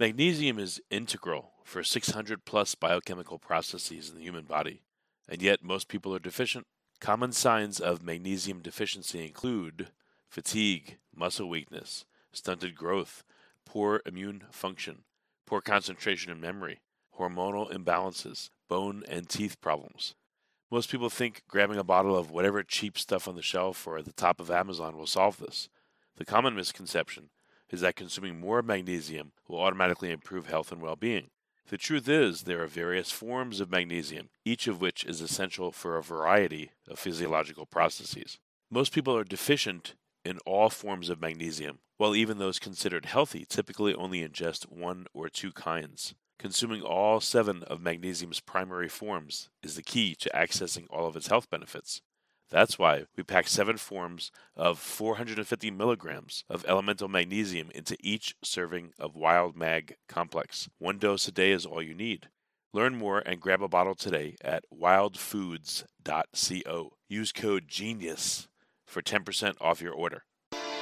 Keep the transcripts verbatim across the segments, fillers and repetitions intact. Magnesium is integral for six hundred plus biochemical processes in the human body, and yet most people are deficient. Common signs of magnesium deficiency include fatigue, muscle weakness, stunted growth, poor immune function, poor concentration and memory, hormonal imbalances, bone and teeth problems. Most people think grabbing a bottle of whatever cheap stuff on the shelf or at the top of Amazon will solve this. The common misconception is that consuming more magnesium will automatically improve health and well-being. The truth is there are various forms of magnesium, each of which is essential for a variety of physiological processes. Most people are deficient in all forms of magnesium, while even those considered healthy typically only ingest one or two kinds. Consuming all seven of magnesium's primary forms is the key to accessing all of its health benefits. That's why we pack seven forms of four hundred fifty milligrams of elemental magnesium into each serving of Wild Mag Complex. One dose a day is all you need. Learn more and grab a bottle today at wild foods dot co. Use code GENIUS for ten percent off your order.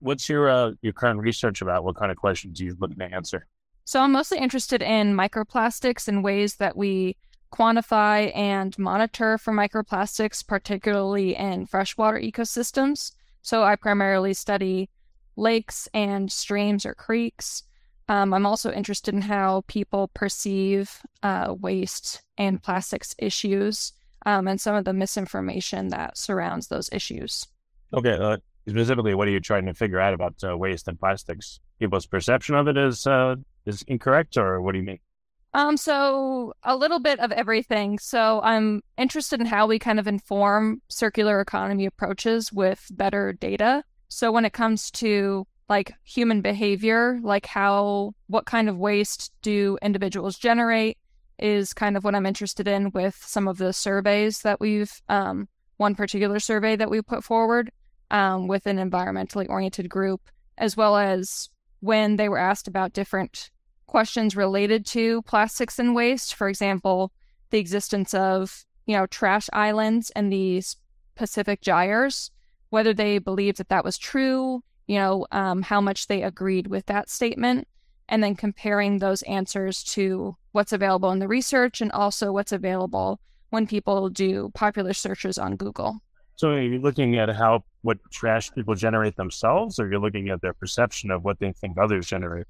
What's your uh, your current research about? What kind of questions are you looking to answer? So I'm mostly interested in microplastics and ways that we quantify and monitor for microplastics, particularly in freshwater ecosystems. So I primarily study lakes and streams or creeks. Um, I'm also interested in how people perceive uh, waste and plastics issues um, and some of the misinformation that surrounds those issues. Okay. Uh- Specifically, what are you trying to figure out about uh, waste and plastics? People's perception of it is uh, is incorrect, or what do you mean? Um, so a little bit of everything. So I'm interested in how we kind of inform circular economy approaches with better data. So when it comes to like human behavior, like how, what kind of waste do individuals generate is kind of what I'm interested in with some of the surveys that we've, um, one particular survey that we put forward. Um, with an environmentally oriented group, as well as when they were asked about different questions related to plastics and waste. For example, the existence of, you know, trash islands in these Pacific gyres, whether they believed that that was true, you know, um, how much they agreed with that statement, and then comparing those answers to what's available in the research and also what's available when people do popular searches on Google. So are you looking at how what trash people generate themselves, or you're looking at their perception of what they think others generate?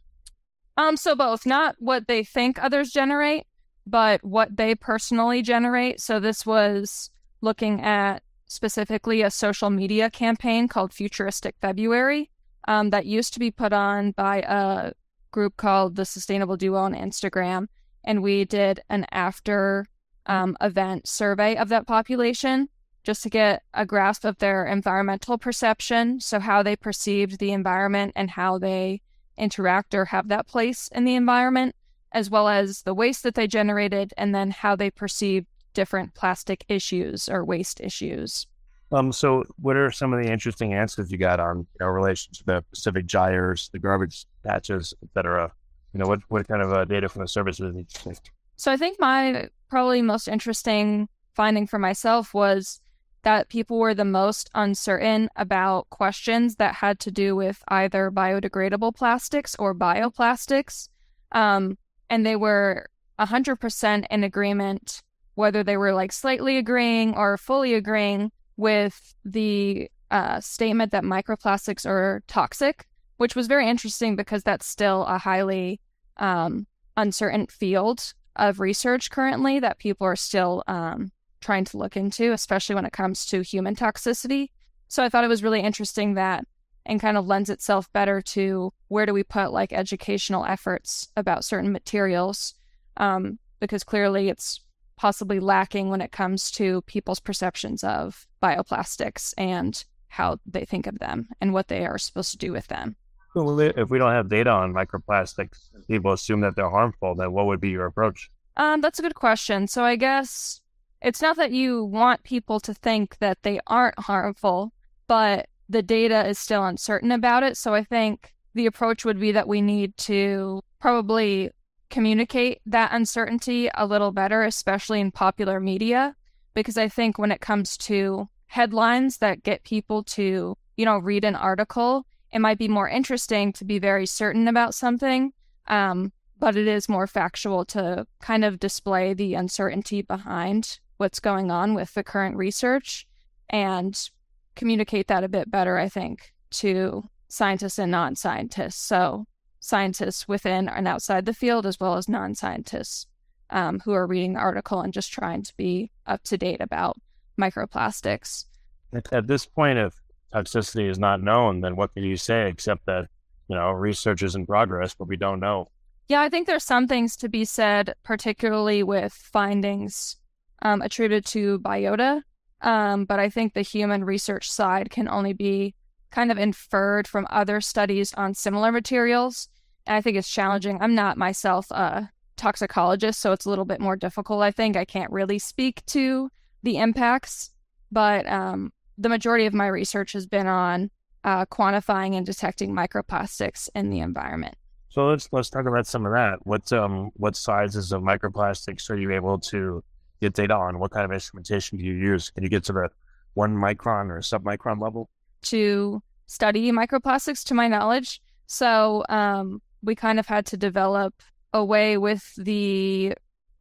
Um, so both, not what they think others generate, but what they personally generate. So this was looking at specifically a social media campaign called Futuristic February um, that used to be put on by a group called the Sustainable Duo on Instagram. And we did an after um, event survey of that population, just to get a grasp of their environmental perception, so how they perceived the environment and how they interact or have that place in the environment, as well as the waste that they generated, and then how they perceived different plastic issues or waste issues. Um, so what are some of the interesting answers you got on, you know, relation to the Pacific gyres, the garbage patches, et cetera? You know, what, what kind of uh, data from the service was interesting? So I think my probably most interesting finding for myself was that people were the most uncertain about questions that had to do with either biodegradable plastics or bioplastics. Um, and they were one hundred percent in agreement, whether they were like slightly agreeing or fully agreeing with the uh, statement that microplastics are toxic, which was very interesting because that's still a highly um, uncertain field of research currently that people are still um, trying to look into, especially when it comes to human toxicity. So I thought it was really interesting that and kind of lends itself better to where do we put like educational efforts about certain materials, um, because clearly it's possibly lacking when it comes to people's perceptions of bioplastics and how they think of them and what they are supposed to do with them. If we don't have data on microplastics, people assume that they're harmful, then what would be your approach? Um, that's a good question. So I guess it's not that you want people to think that they aren't harmful, but the data is still uncertain about it. So I think the approach would be that we need to probably communicate that uncertainty a little better, especially in popular media, because I think when it comes to headlines that get people to, you know, read an article, it might be more interesting to be very certain about something, um, but it is more factual to kind of display the uncertainty behind what's going on with the current research and communicate that a bit better, I think, to scientists and non-scientists. So scientists within and outside the field, as well as non-scientists um, who are reading the article and just trying to be up to date about microplastics. At, at this point, if toxicity is not known, then what can you say except that, you know, research is in progress, but we don't know? Yeah, I think there's some things to be said, particularly with findings um, attributed to biota. Um, but I think the human research side can only be kind of inferred from other studies on similar materials. And I think it's challenging. I'm not myself a toxicologist, so it's a little bit more difficult, I think. I can't really speak to the impacts, but um, the majority of my research has been on uh, quantifying and detecting microplastics in the environment. So let's let's talk about some of that. What um what sizes of microplastics are you able to get data on? What kind of instrumentation do you use? Can you get to the one micron or submicron level? To study microplastics, to my knowledge. So um, we kind of had to develop a way with the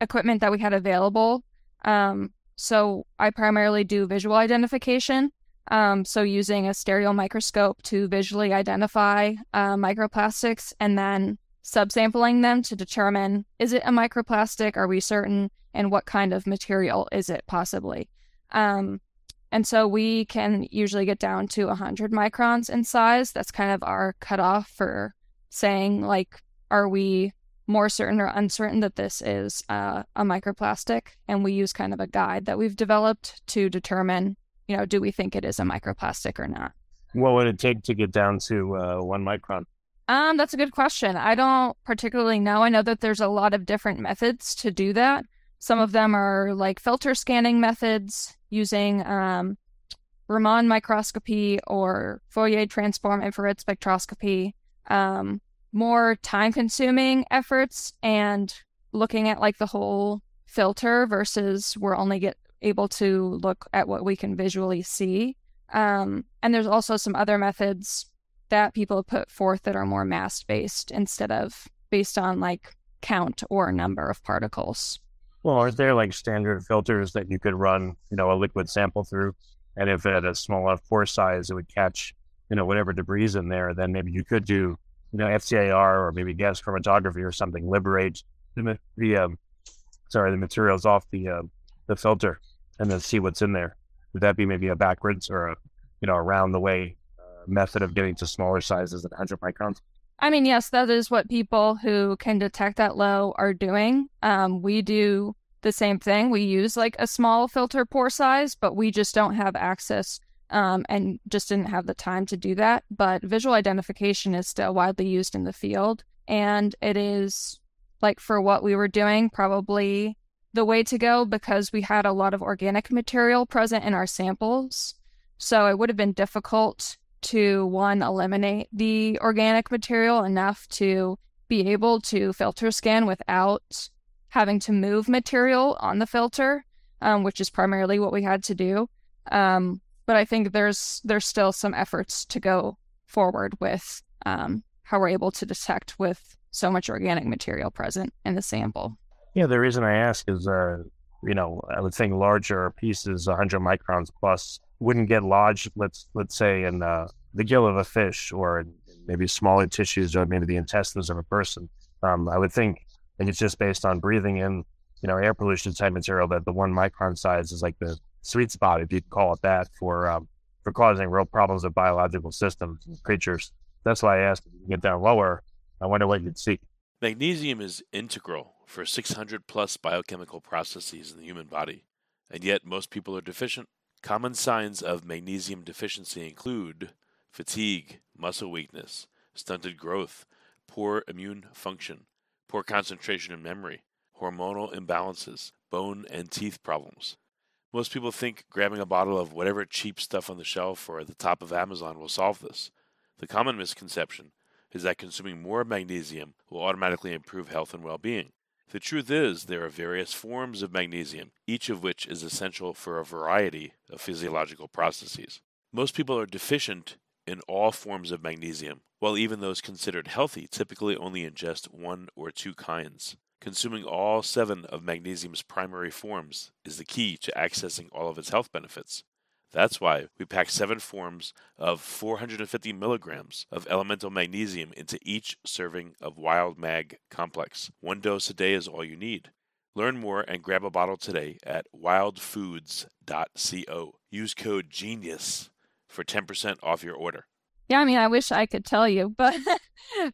equipment that we had available. Um, so I primarily do visual identification. Um, so using a stereo microscope to visually identify uh, microplastics and then subsampling them to determine, is it a microplastic? Are we certain? And what kind of material is it possibly? Um, and so we can usually get down to one hundred microns in size. That's kind of our cutoff for saying, like, are we more certain or uncertain that this is uh, a microplastic? And we use kind of a guide that we've developed to determine, you know, do we think it is a microplastic or not? What would it take to get down to uh, one micron? Um, that's a good question. I don't particularly know. I know that there's a lot of different methods to do that. Some of them are like filter scanning methods using um, Raman microscopy or Fourier transform infrared spectroscopy. Um, more time-consuming efforts and looking at like the whole filter versus we're only get able to look at what we can visually see. Um, and there's also some other methods that people have put forth that are more mass-based instead of based on like count or number of particles. Well, aren't there like standard filters that you could run, you know, a liquid sample through? And if it had a small enough pore size, it would catch, you know, whatever debris in there. Then maybe you could do, you know, F C I R or maybe gas chromatography or something, liberate the, the um, sorry, the materials off the uh, the filter and then see what's in there. Would that be maybe a backwards or a, you know, around the way uh, method of getting to smaller sizes than one hundred microns? I mean, yes, that is what people who can detect that low are doing. Um, we do the same thing. We use like a small filter pore size, but we just don't have access um, and just didn't have the time to do that. But visual identification is still widely used in the field. And it is like for what we were doing, probably the way to go because we had a lot of organic material present in our samples. So it would have been difficult to, one, eliminate the organic material enough to be able to filter scan without having to move material on the filter, um, which is primarily what we had to do. Um, but I think there's there's still some efforts to go forward with um, how we're able to detect with so much organic material present in the sample. Yeah, the reason I ask is, uh, you know, I would think larger pieces, one hundred microns plus, wouldn't get lodged, let's let's say, in uh, the gill of a fish or maybe smaller tissues or maybe the intestines of a person. Um, I would think, and it's just based on breathing in, you know, air pollution type material that the one micron size is like the sweet spot, if you could call it that, for um, for causing real problems of biological systems and creatures. That's why I asked if you can get down lower. I wonder what you'd see. Magnesium is integral for six hundred plus biochemical processes in the human body, and yet most people are deficient. Common signs of magnesium deficiency include fatigue, muscle weakness, stunted growth, poor immune function, poor concentration and memory, hormonal imbalances, bone and teeth problems. Most people think grabbing a bottle of whatever cheap stuff on the shelf or at the top of Amazon will solve this. The common misconception is that consuming more magnesium will automatically improve health and well-being. The truth is there are various forms of magnesium, each of which is essential for a variety of physiological processes. Most people are deficient in all forms of magnesium, while even those considered healthy typically only ingest one or two kinds. Consuming all seven of magnesium's primary forms is the key to accessing all of its health benefits. That's why we pack seven forms of four hundred fifty milligrams of elemental magnesium into each serving of Wild Mag Complex. One dose a day is all you need. Learn more and grab a bottle today at wild foods dot co. Use code GENIUS for ten percent off your order. Yeah, I mean, I wish I could tell you, but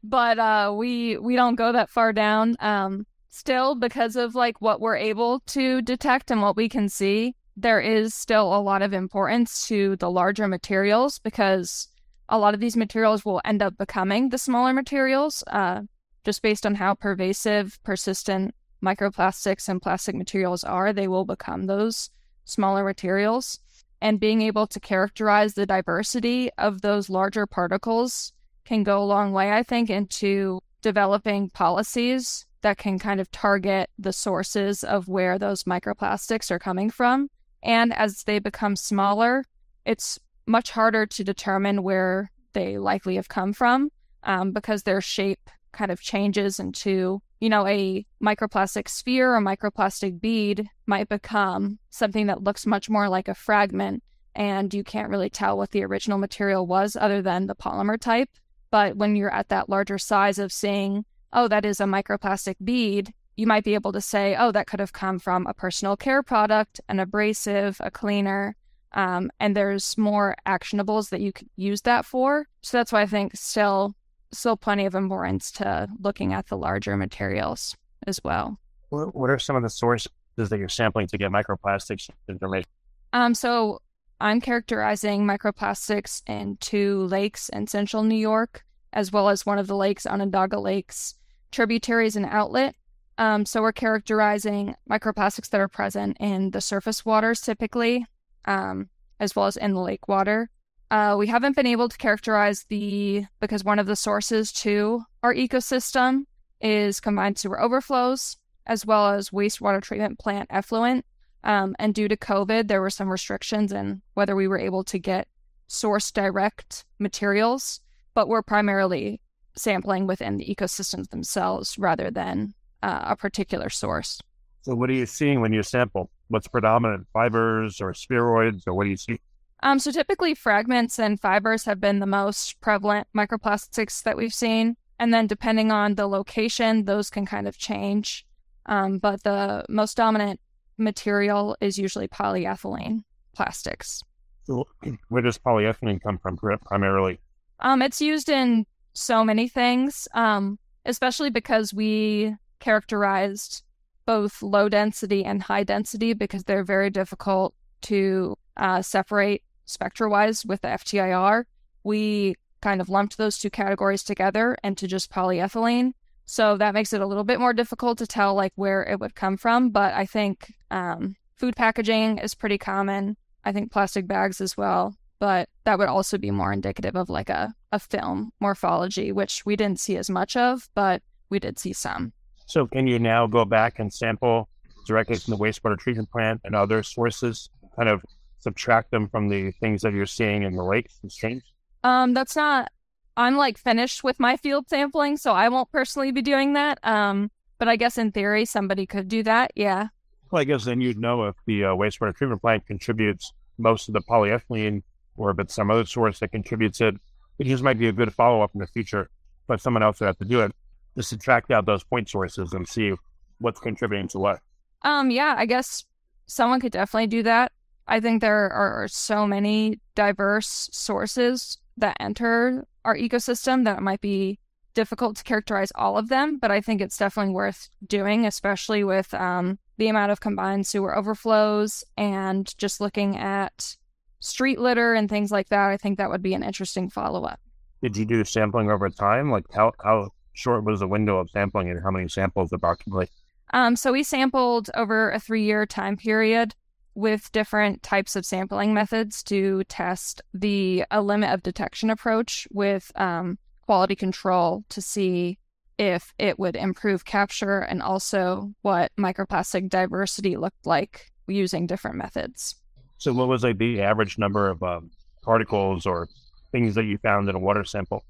but uh, we we don't go that far down um, still because of like what we're able to detect and what we can see. There is still a lot of importance to the larger materials because a lot of these materials will end up becoming the smaller materials uh, just based on how pervasive, persistent microplastics and plastic materials are. They will become those smaller materials. And being able to characterize the diversity of those larger particles can go a long way, I think, into developing policies that can kind of target the sources of where those microplastics are coming from. And as they become smaller, it's much harder to determine where they likely have come from um, because their shape kind of changes into, you know, a microplastic sphere or microplastic bead might become something that looks much more like a fragment, and you can't really tell what the original material was other than the polymer type. But when you're at that larger size of seeing, oh, that is a microplastic bead, you might be able to say, oh, that could have come from a personal care product, an abrasive, a cleaner, um, and there's more actionables that you could use that for. So that's why I think still Still plenty of importance to looking at the larger materials as well. What are some of the sources that you're sampling to get microplastics information? Um, so I'm characterizing microplastics in two lakes in central New York, as well as one of the lakes, Onondaga Lake's tributaries and outlet. Um, so we're characterizing microplastics that are present in the surface waters typically, um, as well as in the lake water. Uh, we haven't been able to characterize the, because one of the sources to our ecosystem is combined sewer overflows, as well as wastewater treatment plant effluent. Um, and due to COVID, there were some restrictions in whether we were able to get source direct materials, but we're primarily sampling within the ecosystems themselves rather than uh, a particular source. So what are you seeing when you sample? What's predominant, fibers or spheroids, or what do you see? Um, so typically fragments and fibers have been the most prevalent microplastics that we've seen. And then depending on the location, those can kind of change. Um, but the most dominant material is usually polyethylene plastics. So where does polyethylene come from primarily? Um, it's used in so many things, um, especially because we characterized both low density and high density because they're very difficult to uh, separate spectra-wise with the F T I R, we kind of lumped those two categories together into just polyethylene. So that makes it a little bit more difficult to tell like where it would come from. But I think um, food packaging is pretty common. I think plastic bags as well. But that would also be more indicative of like a, a film morphology, which we didn't see as much of, but we did see some. So can you now go back and sample directly from the wastewater treatment plant and other sources, kind of subtract them from the things that you're seeing in the lakes and streams? Um, that's not, I'm like finished with my field sampling, so I won't personally be doing that. Um, but I guess in theory, somebody could do that. Yeah. Well, I guess then you'd know if the uh, wastewater treatment plant contributes most of the polyethylene or if it's some other source that contributes it. It just might be a good follow-up in the future, but someone else would have to do it to subtract out those point sources and see what's contributing to what. Um, yeah, I guess someone could definitely do that. I think there are so many diverse sources that enter our ecosystem that it might be difficult to characterize all of them, but I think it's definitely worth doing, especially with um, the amount of combined sewer overflows and just looking at street litter and things like that. I think that would be an interesting follow-up. Did you do sampling over time? Like how, how short was the window of sampling and how many samples approximately? Um, so we sampled over a three-year time period with different types of sampling methods to test the a limit of detection approach with um, quality control to see if it would improve capture and also what microplastic diversity looked like using different methods. So what was like the average number of um, particles or things that you found in a water sample,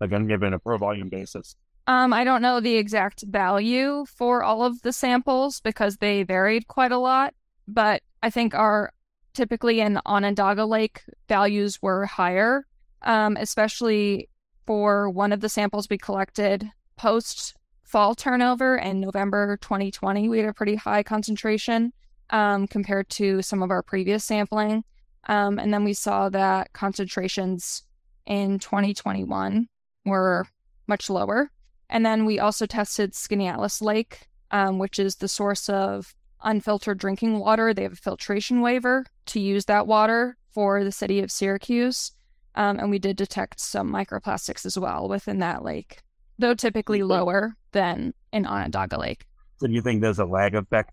like on given a per volume basis? Um, I don't know the exact value for all of the samples because they varied quite a lot, but I think our typically in Onondaga Lake values were higher, um, especially for one of the samples we collected post fall turnover in November twenty twenty. We had a pretty high concentration um, compared to some of our previous sampling. Um, and then we saw that concentrations in twenty twenty-one were much lower. And then we also tested Skaneateles Lake, um, which is the source of unfiltered drinking water. They have a filtration waiver to use that water for the city of Syracuse. Um, and we did detect some microplastics as well within that lake, though typically lower than in Onondaga Lake. So do you think there's a lag effect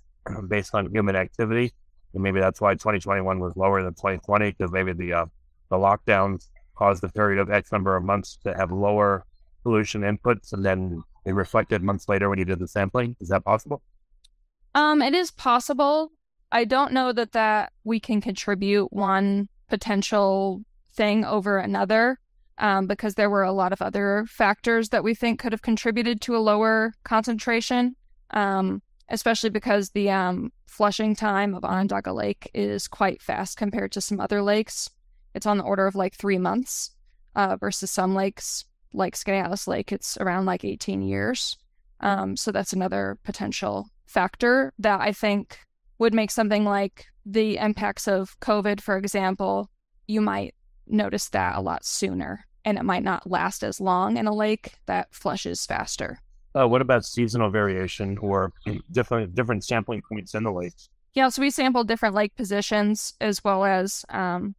based on human activity? And maybe that's why twenty twenty-one was lower than twenty twenty, because maybe the uh, the lockdowns caused a period of X number of months to have lower pollution inputs, and then they reflected months later when you did the sampling. Is that possible? Um, it is possible. I don't know that, that we can contribute one potential thing over another, um, because there were a lot of other factors that we think could have contributed to a lower concentration, um, especially because the um, flushing time of Onondaga Lake is quite fast compared to some other lakes. It's on the order of like three months uh, versus some lakes like Skaneateles Lake, it's around like eighteen years. Um, so that's another potential factor that I think would make something like the impacts of COVID, for example, you might notice that a lot sooner, and it might not last as long in a lake that flushes faster. Uh, what about seasonal variation or different different sampling points in the lakes? Yeah, so we sampled different lake positions as well as um,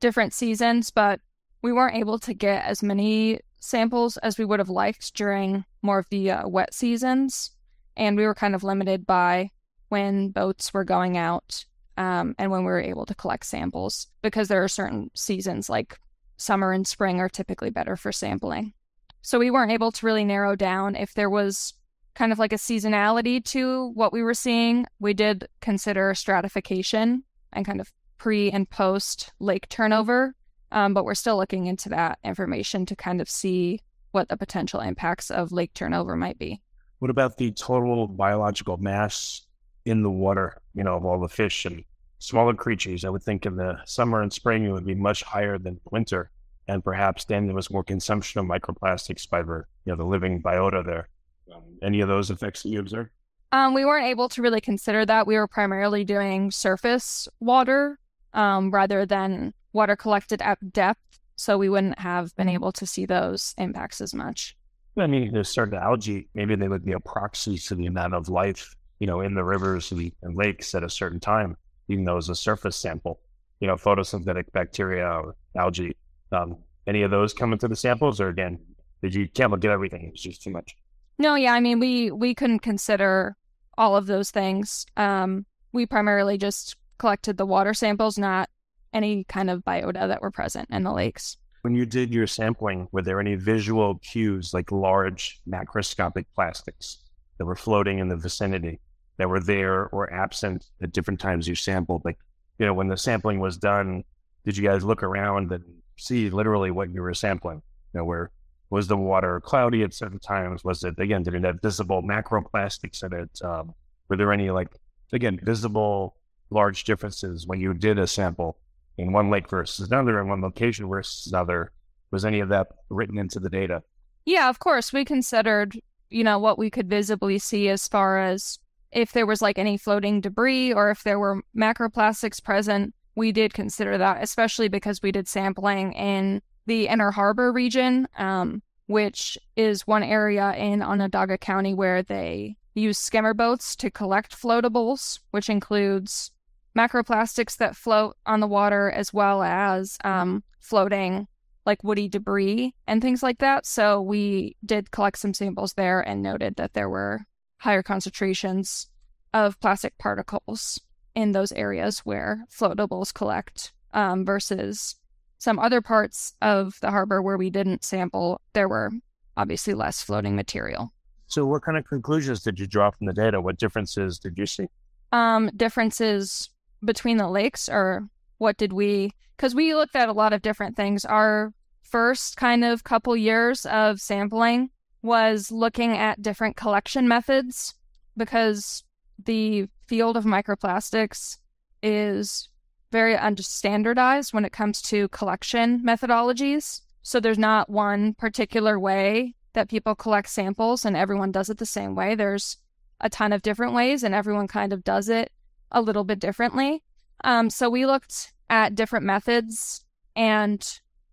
different seasons, but we weren't able to get as many samples as we would have liked during more of the uh, wet seasons, and we were kind of limited by when boats were going out um, and when we were able to collect samples, because there are certain seasons like summer and spring are typically better for sampling. So we weren't able to really narrow down if there was kind of like a seasonality to what we were seeing. We did consider stratification and kind of pre and post lake turnover, um, but we're still looking into that information to kind of see what the potential impacts of lake turnover might be. What about the total biological mass in the water, you know, of all the fish and smaller creatures? I would think in the summer and spring, it would be much higher than winter. And perhaps then there was more consumption of microplastics by you know, the living biota there. Um, any of those effects that you observed? Um, we weren't able to really consider that. We were primarily doing surface water um, rather than water collected at depth. So we wouldn't have been able to see those impacts as much. I mean, there's certain algae, maybe they would be a proxy to the amount of life, you know, in the rivers and lakes at a certain time, even though it's a surface sample, you know, photosynthetic bacteria or algae. Um, any of those come into the samples, or again, did you can't look at everything? It's just too much. No, yeah, I mean, we we couldn't consider all of those things. Um, we primarily just collected the water samples, not any kind of biota that were present in the lakes. When you did your sampling, were there any visual cues like large macroscopic plastics that were floating in the vicinity that were there or absent at different times you sampled? Like, you know, when the sampling was done, did you guys look around and see literally what you were sampling? You know, where was the water cloudy at certain times? Was it, again, did it have visible macroplastics in it? Um, were there any, like, again, visible large differences when you did a sample in one lake versus another, in one location versus another? Was any of that written into the data? Yeah, of course. We considered, you know, what we could visibly see as far as if there was like any floating debris or if there were macroplastics present, we did consider that, especially because we did sampling in the Inner Harbor region, um, which is one area in Onondaga County where they use skimmer boats to collect floatables, which includes macroplastics that float on the water as well as um, floating like woody debris and things like that. So we did collect some samples there and noted that there were higher concentrations of plastic particles in those areas where floatables collect um, versus some other parts of the harbor where we didn't sample. There were obviously less floating material. So what kind of conclusions did you draw from the data? What differences did you see? Um, differences between the lakes, or what did we, because we looked at a lot of different things. Our first kind of couple years of sampling was looking at different collection methods, because the field of microplastics is very understandardized when it comes to collection methodologies. So there's not one particular way that people collect samples and everyone does it the same way. There's a ton of different ways and everyone kind of does it a little bit differently. Um, so we looked at different methods, and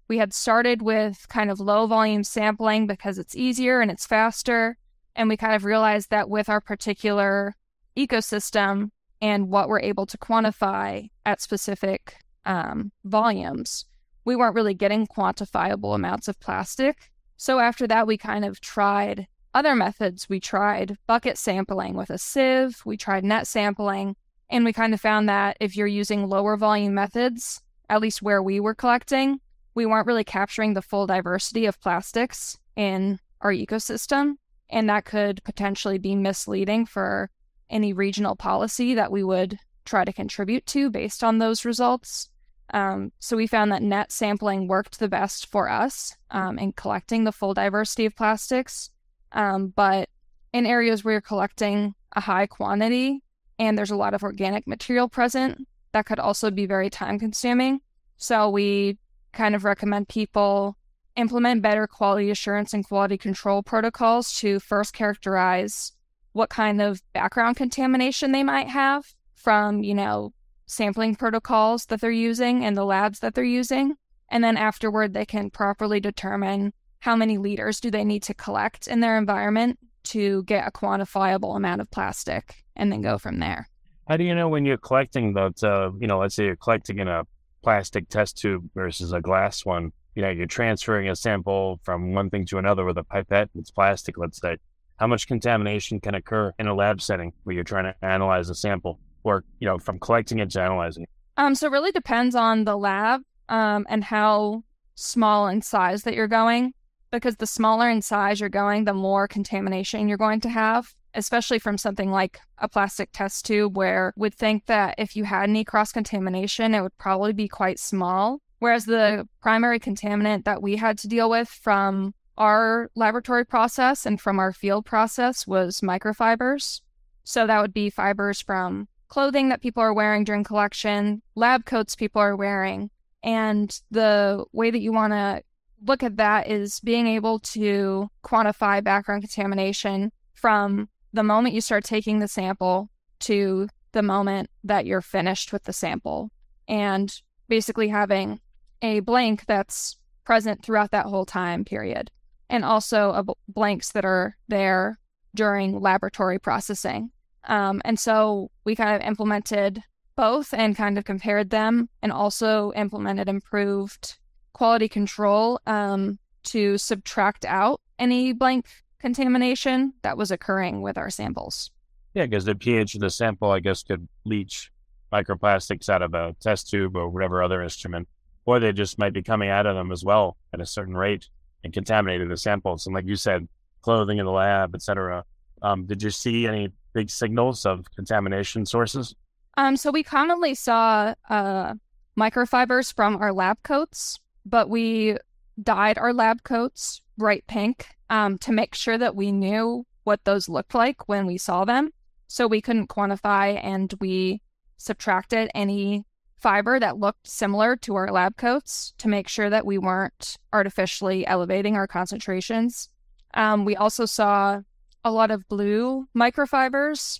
we had started with kind of low volume sampling because it's easier and it's faster. And we kind of realized that with our particular ecosystem and what we're able to quantify at specific um, volumes, we weren't really getting quantifiable amounts of plastic. So after that, we kind of tried other methods. We tried bucket sampling with a sieve, we tried net sampling, and we kind of found that if you're using lower volume methods, at least where we were collecting, we weren't really capturing the full diversity of plastics in our ecosystem, and that could potentially be misleading for any regional policy that we would try to contribute to based on those results. Um, so we found that net sampling worked the best for us um, in collecting the full diversity of plastics. Um, but in areas where you're collecting a high quantity and there's a lot of organic material present, that could also be very time consuming. So we kind of recommend people implement better quality assurance and quality control protocols to first characterize what kind of background contamination they might have from, you know, sampling protocols that they're using and the labs that they're using. And then afterward, they can properly determine how many liters do they need to collect in their environment to get a quantifiable amount of plastic, and then go from there. How do you know when you're collecting that, uh, you know, let's say you're collecting in a plastic test tube versus a glass one, you know, you're transferring a sample from one thing to another with a pipette, it's plastic, let's say. How much contamination can occur in a lab setting where you're trying to analyze a sample, or, you know, from collecting it to analyzing it? Um, so it really depends on the lab um, and how small in size that you're going, because the smaller in size you're going, the more contamination you're going to have, especially from something like a plastic test tube, where we'd think that if you had any cross-contamination, it would probably be quite small. Whereas the primary contaminant that we had to deal with from our laboratory process and from our field process was microfibers. So that would be fibers from clothing that people are wearing during collection, lab coats people are wearing. And the way that you want to look at that is being able to quantify background contamination from the moment you start taking the sample to the moment that you're finished with the sample, and basically having a blank that's present throughout that whole time period, and also a bl- blanks that are there during laboratory processing. Um, and so we kind of implemented both and kind of compared them, and also implemented improved quality control um, to subtract out any blank contamination that was occurring with our samples. Yeah, because the pH of the sample, I guess, could leach microplastics out of a test tube or whatever other instrument, or they just might be coming out of them as well at a certain rate and contaminated the samples. And like you said, clothing in the lab, et cetera. Um, did you see any big signals of contamination sources? Um, so we commonly saw uh, microfibers from our lab coats, but we dyed our lab coats bright pink um, to make sure that we knew what those looked like when we saw them. So we couldn't quantify, and we subtracted any fiber that looked similar to our lab coats to make sure that we weren't artificially elevating our concentrations. Um, we also saw a lot of blue microfibers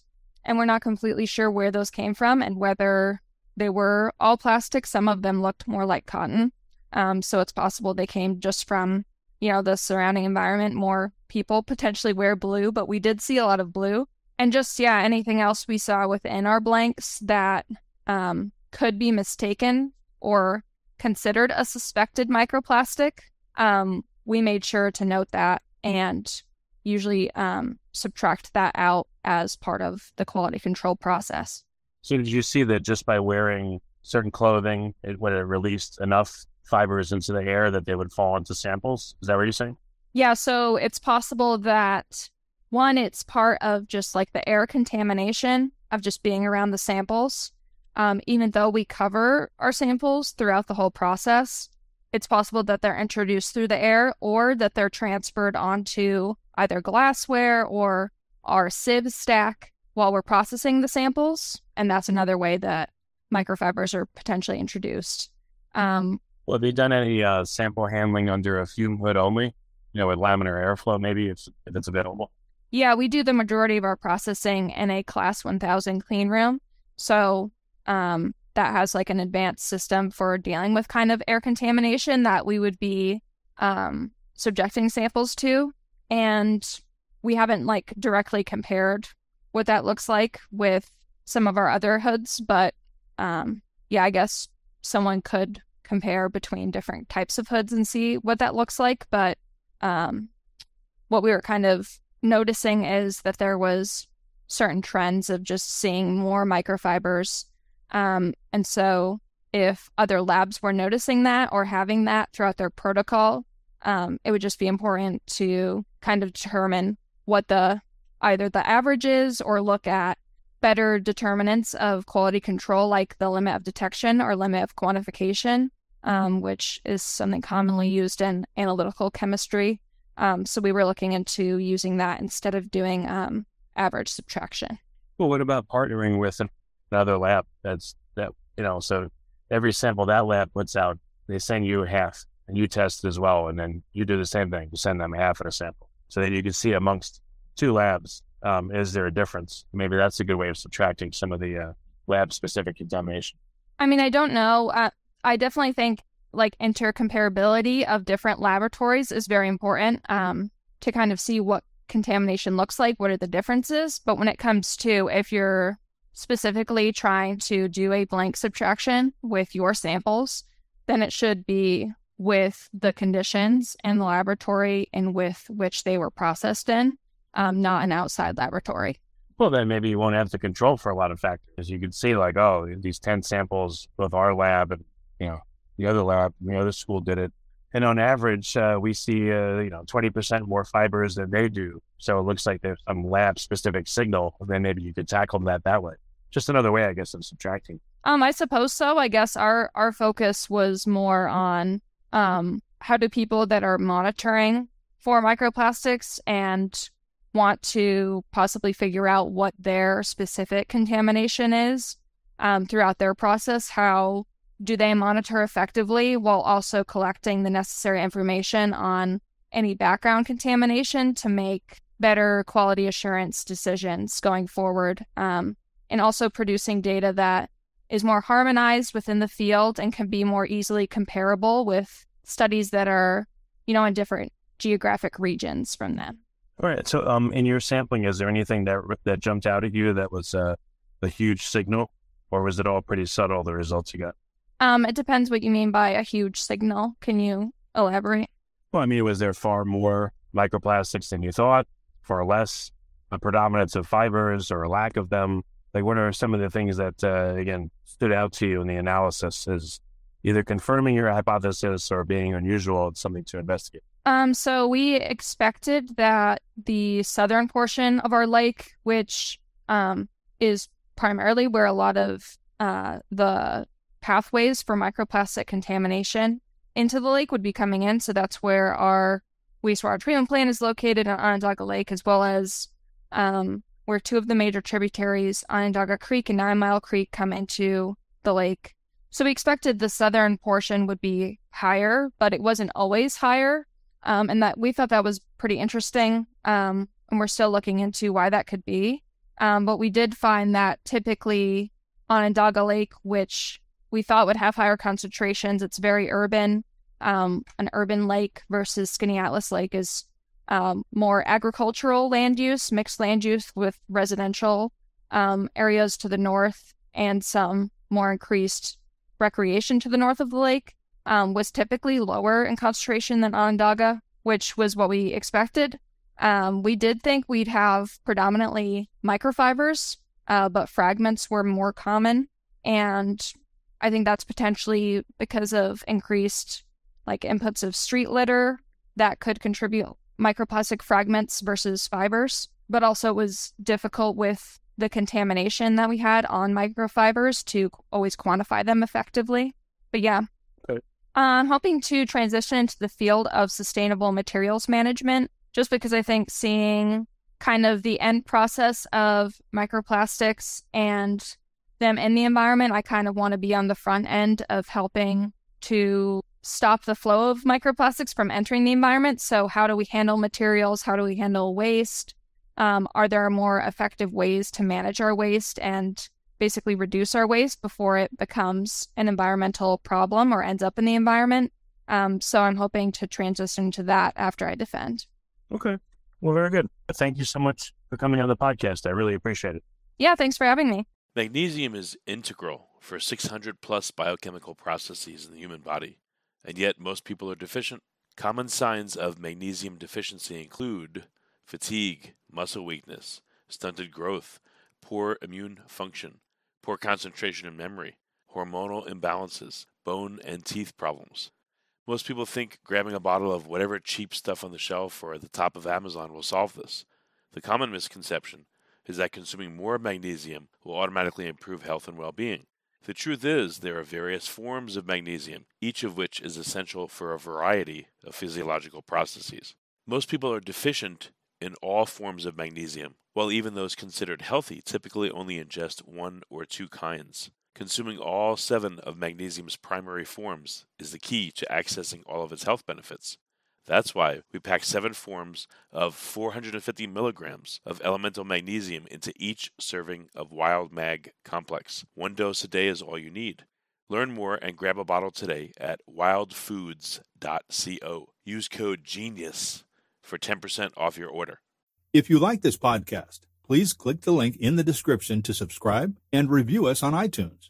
and we're not completely sure where those came from and whether they were all plastic. Some of them looked more like cotton. Um, so it's possible they came just from, you know, the surrounding environment. More people potentially wear blue, but we did see a lot of blue. And just, yeah, anything else we saw within our blanks that um, could be mistaken or considered a suspected microplastic, um, we made sure to note that and usually um, subtract that out as part of the quality control process. So did you see that just by wearing certain clothing, it, when it released enough fibers into the air, that they would fall into samples? Is that what you're saying? Yeah, so it's possible that, one, it's part of just like the air contamination of just being around the samples. Um, even though we cover our samples throughout the whole process, it's possible that they're introduced through the air or that they're transferred onto either glassware or our sieve stack while we're processing the samples. And that's another way that microfibers are potentially introduced. Um, well, have you done any uh, sample handling under a fume hood only? You know, with laminar airflow, maybe if, if it's available? Yeah, we do the majority of our processing in a class one thousand clean room. So um, that has like an advanced system for dealing with kind of air contamination that we would be um, subjecting samples to. And we haven't like directly compared what that looks like with some of our other hoods. But um, yeah, I guess someone could compare between different types of hoods and see what that looks like. But um, what we were kind of noticing is that there was certain trends of just seeing more microfibers. Um, and so if other labs were noticing that or having that throughout their protocol, um, it would just be important to kind of determine what the either the average is or look at better determinants of quality control, like the limit of detection or limit of quantification, um, which is something commonly used in analytical chemistry. Um, so we were looking into using that instead of doing um, average subtraction. Well, what about partnering with another lab? That's that you know. So every sample that lab puts out, they send you half, and you test it as well, and then you do the same thing. You send them half of a sample, so that you can see amongst two labs, um, is there a difference? Maybe that's a good way of subtracting some of the uh, lab-specific contamination. I mean, I don't know. Uh, I definitely think, like, intercomparability of different laboratories is very important um, to kind of see what contamination looks like, what are the differences. But when it comes to if you're specifically trying to do a blank subtraction with your samples, then it should be with the conditions and the laboratory and with which they were processed in, um, not an outside laboratory. Well, then maybe you won't have to control for a lot of factors. You could see, like, oh, these ten samples with our lab and, you know, the other lab, the other school did it. And on average, uh, we see, uh, you know, twenty percent more fibers than they do. So it looks like there's some lab-specific signal. Then maybe you could tackle that that way. Just another way, I guess, of subtracting. Um, I suppose so. I guess our, our focus was more on um, how do people that are monitoring for microplastics and want to possibly figure out what their specific contamination is um, throughout their process, how do they monitor effectively while also collecting the necessary information on any background contamination to make better quality assurance decisions going forward, um, and also producing data that is more harmonized within the field and can be more easily comparable with studies that are, you know, in different geographic regions from them. All right. So um, in your sampling, is there anything that that jumped out at you that was uh, a huge signal, or was it all pretty subtle, the results you got? Um, it depends what you mean by a huge signal. Can you elaborate? Well, I mean, was there far more microplastics than you thought, far less, a predominance of fibers or a lack of them? Like, what are some of the things that, uh, again, stood out to you in the analysis as either confirming your hypothesis or being unusual? It's something to investigate. Um, so we expected that the southern portion of our lake, which um, is primarily where a lot of uh, the pathways for microplastic contamination into the lake would be coming in. So that's where our wastewater treatment plant is located on Onondaga Lake, as well as um, where two of the major tributaries, Onondaga Creek and Nine Mile Creek, come into the lake. So we expected the southern portion would be higher, but it wasn't always higher. Um, and that we thought that was pretty interesting. Um, and we're still looking into why that could be. Um, but we did find that typically Onondaga Lake, which we thought would have higher concentrations, it's very urban, um, an urban lake, versus Skaneateles Lake is um, more agricultural land use, mixed land use with residential um, areas to the north, and some more increased recreation to the north of the lake, um, was typically lower in concentration than Onondaga, which was what we expected. Um, we did think we'd have predominantly microfibers, uh, but fragments were more common. And I think that's potentially because of increased like inputs of street litter that could contribute microplastic fragments versus fibers. But also it was difficult with the contamination that we had on microfibers to always quantify them effectively. But yeah, okay. I'm hoping to transition into the field of sustainable materials management, just because I think seeing kind of the end process of microplastics and them in the environment, I kind of want to be on the front end of helping to stop the flow of microplastics from entering the environment. So how do we handle materials? How do we handle waste? Um, are there more effective ways to manage our waste and basically reduce our waste before it becomes an environmental problem or ends up in the environment? Um, so I'm hoping to transition to that after I defend. Okay. Well, very good. Thank you so much for coming on the podcast. I really appreciate it. Yeah, thanks for having me. Magnesium is integral for six hundred plus biochemical processes in the human body, and yet most people are deficient. Common signs of magnesium deficiency include fatigue, muscle weakness, stunted growth, poor immune function, poor concentration and memory, hormonal imbalances, bone and teeth problems. Most people think grabbing a bottle of whatever cheap stuff on the shelf or at the top of Amazon will solve this. The common misconception is that consuming more magnesium will automatically improve health and well-being. The truth is there are various forms of magnesium, each of which is essential for a variety of physiological processes. Most people are deficient in all forms of magnesium, while even those considered healthy typically only ingest one or two kinds. Consuming all seven of magnesium's primary forms is the key to accessing all of its health benefits. That's why we pack seven forms of four hundred fifty milligrams of elemental magnesium into each serving of Wild Mag Complex. One dose a day is all you need. Learn more and grab a bottle today at wild foods dot co. Use code GENIUS for ten percent off your order. If you like this podcast, please click the link in the description to subscribe and review us on iTunes.